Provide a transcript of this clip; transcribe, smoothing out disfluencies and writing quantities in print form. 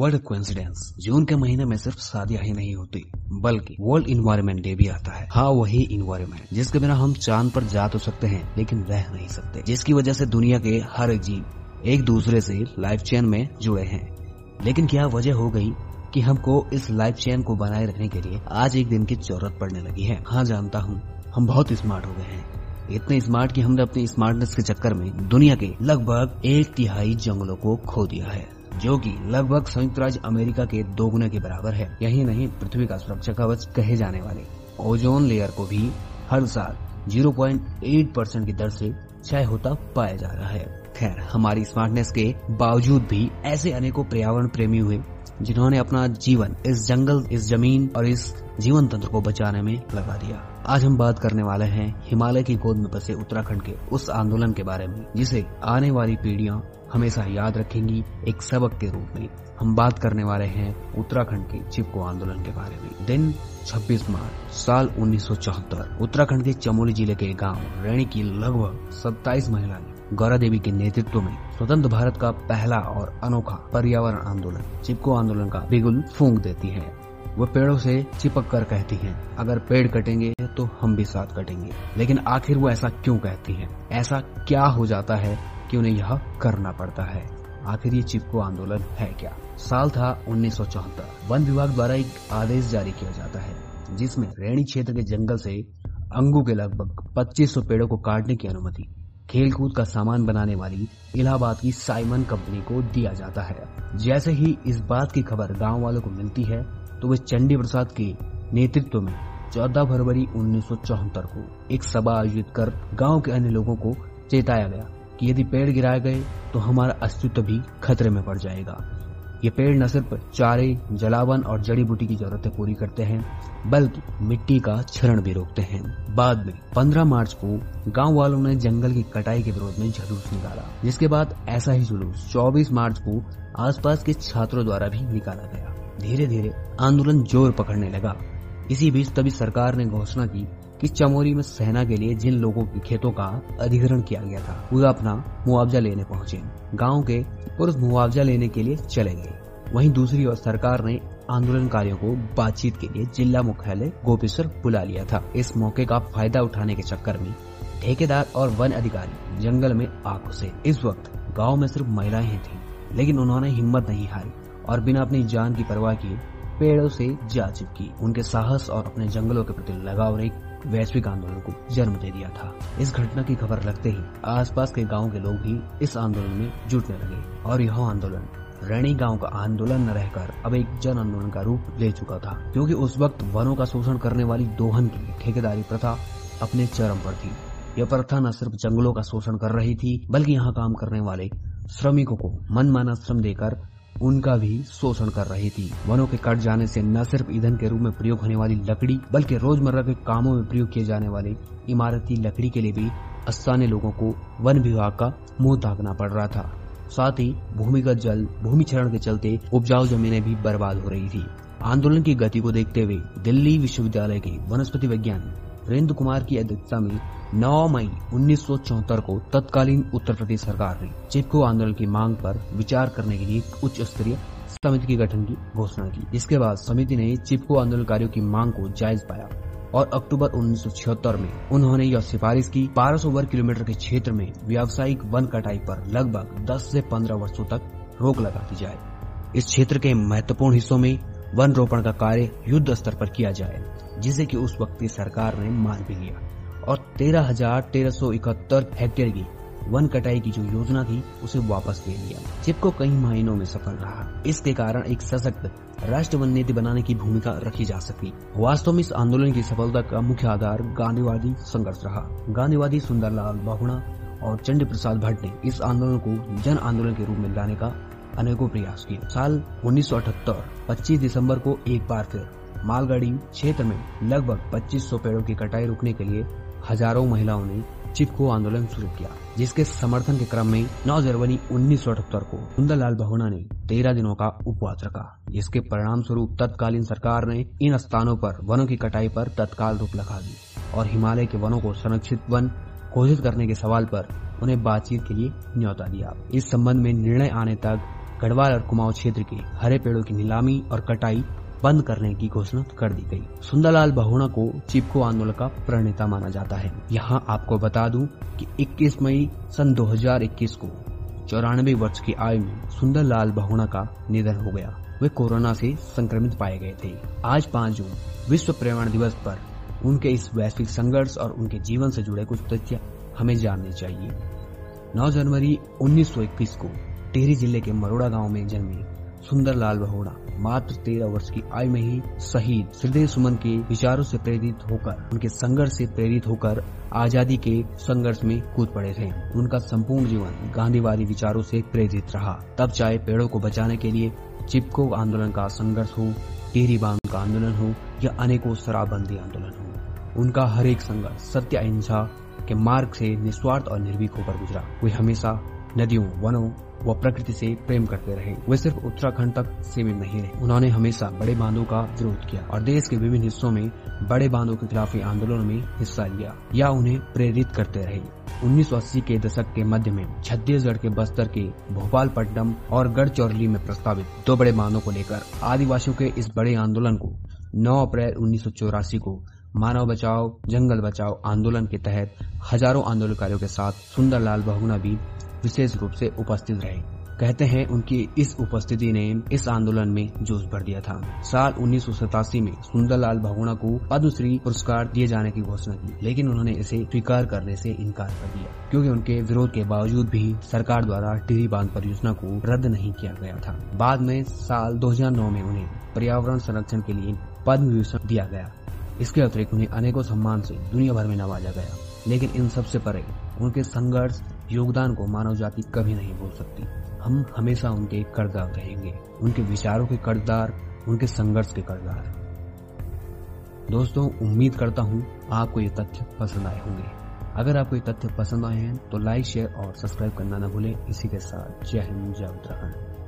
World coincidence, जून के महीने में सिर्फ शादियां ही नहीं होती बल्कि वर्ल्ड इन्वायरमेंट डे भी आता है। हाँ, वही इन्वायरमेंट जिसके बिना हम चांद पर जा तो सकते हैं लेकिन रह नहीं सकते, जिसकी वजह से दुनिया के हर जीव एक दूसरे से लाइफ चेन में जुड़े हैं। लेकिन क्या वजह हो गई कि हमको इस लाइफ चेन को बनाए रखने के लिए आज एक दिन की जरूरत पड़ने लगी है? हाँ, जानता हूँ हम बहुत स्मार्ट हो गए हैं, इतने स्मार्ट कि हमने अपनी स्मार्टनेस के चक्कर में दुनिया के लगभग 1/3 जंगलों को खो दिया है, जो कि लगभग संयुक्त राज्य अमेरिका के 2 गुना के बराबर है। यही नहीं, पृथ्वी का सुरक्षा कवच कहे जाने वाले ओजोन लेयर को भी हर साल 0.8% की दर से क्षय होता पाया जा रहा है। खैर, हमारी स्मार्टनेस के बावजूद भी ऐसे अनेकों पर्यावरण प्रेमी हुए जिन्होंने अपना जीवन इस जंगल, इस जमीन और इस जीवन तंत्र को बचाने में लगा दिया। आज हम बात करने वाले हैं हिमालय की गोद में बसे उत्तराखंड के उस आंदोलन के बारे में, जिसे आने वाली पीढ़ियां हमेशा याद रखेंगी एक सबक के रूप में। हम बात करने वाले हैं उत्तराखंड के चिपको आंदोलन के बारे में। दिन 26 मार्च साल 1974, उत्तराखंड के चमोली जिले के गाँव रैणी की लगभग 27 महिलाएं गौरा देवी के नेतृत्व में स्वतंत्र भारत का पहला और अनोखा पर्यावरण आंदोलन, चिपको आंदोलन का बिगुल फूंक देती है। वह पेड़ों से चिपक कर कहती हैं, अगर पेड़ कटेंगे तो हम भी साथ कटेंगे। लेकिन आखिर वो ऐसा क्यों कहती हैं? ऐसा क्या हो जाता है कि उन्हें यह करना पड़ता है? आखिर ये चिपको आंदोलन है क्या? साल था 1974। वन विभाग द्वारा एक आदेश जारी किया जाता है जिसमें रैणी क्षेत्र के जंगल से अंगू के लगभग 2500 पेड़ों को काटने की अनुमति खेलकूद का सामान बनाने वाली इलाहाबाद की साइमन कंपनी को दिया जाता है। जैसे ही इस बात की खबर गांव वालों को मिलती है तो वे चंडी प्रसाद के नेतृत्व में 14 फरवरी 1974 को एक सभा आयोजित कर गांव के अन्य लोगों को चेताया गया कि यदि पेड़ गिराए गए तो हमारा अस्तित्व भी खतरे में पड़ जाएगा। ये पेड़ न सिर्फ चारे, जलावन और जड़ी बूटी की जरूरतें पूरी करते हैं बल्कि मिट्टी का क्षरण भी रोकते हैं। बाद में 15 मार्च को गांव वालों ने जंगल की कटाई के विरोध में जुलूस निकाला, जिसके बाद ऐसा ही जुलूस 24 मार्च को आसपास के छात्रों द्वारा भी निकाला गया। धीरे धीरे आंदोलन जोर पकड़ने लगा। इसी बीच तभी सरकार ने घोषणा की कि चमोली में सेना के लिए जिन लोगों के खेतों का अधिग्रहण किया गया था वह अपना मुआवजा लेने पहुंचे। गांव के पुरुष मुआवजा लेने के लिए चले गए। वहीं दूसरी ओर सरकार ने आंदोलनकारियों को बातचीत के लिए जिला मुख्यालय गोपेश्वर बुला लिया था। इस मौके का फायदा उठाने के चक्कर में ठेकेदार और वन अधिकारी जंगल में आ घुसे। इस वक्त गाँव में सिर्फ महिलाएं ही थी, लेकिन उन्होंने हिम्मत नहीं हारी और बिना अपनी जान की परवाह किए पेड़ों से जा चिपकी। उनके साहस और अपने जंगलों के प्रति लगाव ने वैश्विक आंदोलन को जन्म दे दिया था। इस घटना की खबर लगते ही आसपास के गांव के लोग भी इस आंदोलन में जुटने लगे और यह आंदोलन रैणी गांव का आंदोलन न रहकर अब एक जन आंदोलन का रूप ले चुका था, क्योंकि उस वक्त वनों का शोषण करने वाली दोहन की ठेकेदारी प्रथा अपने चरम पर थी। यह प्रथा न सिर्फ जंगलों का शोषण कर रही थी बल्कि यहाँ काम करने वाले श्रमिकों को मनमाना श्रम देकर उनका भी शोषण कर रही थी। वनों के कट जाने से न सिर्फ ईंधन के रूप में प्रयोग होने वाली लकड़ी बल्कि रोजमर्रा के कामों में प्रयोग किए जाने वाले इमारती लकड़ी के लिए भी स्थानीय लोगों को वन विभाग का मुंह ताकना पड़ रहा था। साथ ही भूमिगत जल, भूमि क्षरण के चलते उपजाऊ जमीनें भी बर्बाद हो रही थी। आंदोलन की गति को देखते हुए दिल्ली विश्वविद्यालय के वनस्पति विज्ञान रेंद्र कुमार की अध्यक्षता में 9 मई 1974 को तत्कालीन उत्तर प्रदेश सरकार ने चिपको आंदोलन की मांग पर विचार करने के लिए एक उच्च स्तरीय समिति के गठन की घोषणा की। इसके बाद समिति ने चिपको आंदोलनकारियों की मांग को जायज पाया और अक्टूबर 1976 में उन्होंने यह सिफारिश की 1200 वर्ग किलोमीटर के क्षेत्र में व्यावसायिक वन कटाई पर लगभग 10 से 15 वर्षों तक रोक लगा दी जाए। इस क्षेत्र के महत्वपूर्ण हिस्सों में वन रोपण का कार्य युद्ध स्तर पर किया जाए, जिसे कि उस वक्त की सरकार ने मान भी लिया और 13,1371 हेक्टेयर की वन कटाई की जो योजना थी उसे वापस ले लिया। चिपको कई महीनों में सफल रहा। इसके कारण एक सशक्त राष्ट्र वन नीति बनाने की भूमिका रखी जा सकी। वास्तव में इस आंदोलन की सफलता का मुख्य आधार गांधीवादी संघर्ष रहा। गांधीवादी सुंदरलाल बहुगुणा और चंडी प्रसाद भट्ट ने इस आंदोलन को जन आंदोलन के रूप में लाने का अनेकों प्रयास किए। साल 1978 25 दिसंबर को एक बार फिर मालगाड़ी क्षेत्र में लगभग 2500 पेड़ों की कटाई रोकने के लिए हजारों महिलाओं ने चिपको आंदोलन शुरू किया, जिसके समर्थन के क्रम में 9 जनवरी 1978 को सुंदरलाल बहुगुणा ने 13 दिनों का उपवास रखा। इसके परिणाम स्वरूप तत्कालीन सरकार ने इन स्थानों पर वनों की कटाई पर तत्काल रोक लगा दी और हिमालय के वनों को संरक्षित वन घोषित करने के सवाल पर उन्हें बातचीत के लिए न्यौता दिया। इस संबंध में निर्णय आने तक गढ़वाल और कुमाऊं क्षेत्र के हरे पेड़ों की नीलामी और कटाई बंद करने की घोषणा कर दी गई। सुंदरलाल बहुगुणा को चिपको आंदोलन का प्रणेता माना जाता है। यहाँ आपको बता दूं कि 21 मई सन 2021 को 94 वर्ष की आयु में सुंदरलाल बहुगुणा का निधन हो गया। वे कोरोना से संक्रमित पाए गए थे। आज 5 जून विश्व पर्यावरण दिवस पर उनके इस वैश्विक संघर्ष और उनके जीवन से जुड़े कुछ तथ्य हमें जानने चाहिए। 9 जनवरी 1921 को टिहरी जिले के मरोड़ा गाँव में जन्मे सुंदरलाल बहुगुणा मात्र 13 वर्ष की आयु में ही शहीद हृदय सुमन के विचारों से प्रेरित होकर आजादी के संघर्ष में कूद पड़े थे। उनका संपूर्ण जीवन गांधीवादी विचारों से प्रेरित रहा। तब चाहे पेड़ों को बचाने के लिए चिपको आंदोलन का संघर्ष हो, टिहरी बांध का आंदोलन हो या अनेकों शराबबंदी आंदोलन हो, उनका हर एक संघर्ष सत्य अहिंसा के मार्ग से निस्वार्थ और निर्भीक होकर गुजरा। वे हमेशा नदियों, वनों व प्रकृति से प्रेम करते रहे। वे सिर्फ उत्तराखंड तक सीमित नहीं रहे। उन्होंने हमेशा बड़े बांधों का विरोध किया और देश के विभिन्न हिस्सों में बड़े बांधों के खिलाफ आंदोलन में हिस्सा लिया या उन्हें प्रेरित करते रहे। 1980 के दशक के मध्य में छत्तीसगढ़ के बस्तर के भोपाल पट्टनम और गढ़ चौरली में प्रस्तावित 2 बड़े बांधों को लेकर आदिवासियों के इस बड़े आंदोलन को 9 अप्रैल 1984 को मानव बचाओ जंगल बचाओ आंदोलन के तहत हजारों आंदोलनकारियों के साथ सुंदरलाल बहुगुणा भी विशेष रूप से उपस्थित रहे। कहते हैं उनकी इस उपस्थिति ने इस आंदोलन में जोश भर दिया था। साल 1987 में सुंदरलाल बहुगुणा को पद्मश्री पुरस्कार दिए जाने की घोषणा की, लेकिन उन्होंने इसे स्वीकार करने से इनकार कर दिया क्योंकि उनके विरोध के बावजूद भी सरकार द्वारा टिहरी बांध परियोजना को रद्द नहीं किया गया था। बाद में साल 2009 में उन्हें पर्यावरण संरक्षण के लिए पद्म विभूषण दिया गया। इसके अतिरिक्त उन्हें अनेकों सम्मान से दुनिया भर में नवाजा गया। लेकिन इन सबसे परे उनके संघर्ष योगदान को मानव जाति कभी नहीं भूल सकती। हम हमेशा उनके कर्जदार रहेंगे, उनके विचारों के कर्जदार, उनके संघर्ष के कर्जदार। दोस्तों, उम्मीद करता हूँ आपको ये तथ्य पसंद आए होंगे। अगर आपको ये तथ्य पसंद आए हैं तो लाइक, शेयर और सब्सक्राइब करना न भूलें। इसी के साथ जय हिंद, जय उत्तराखंड।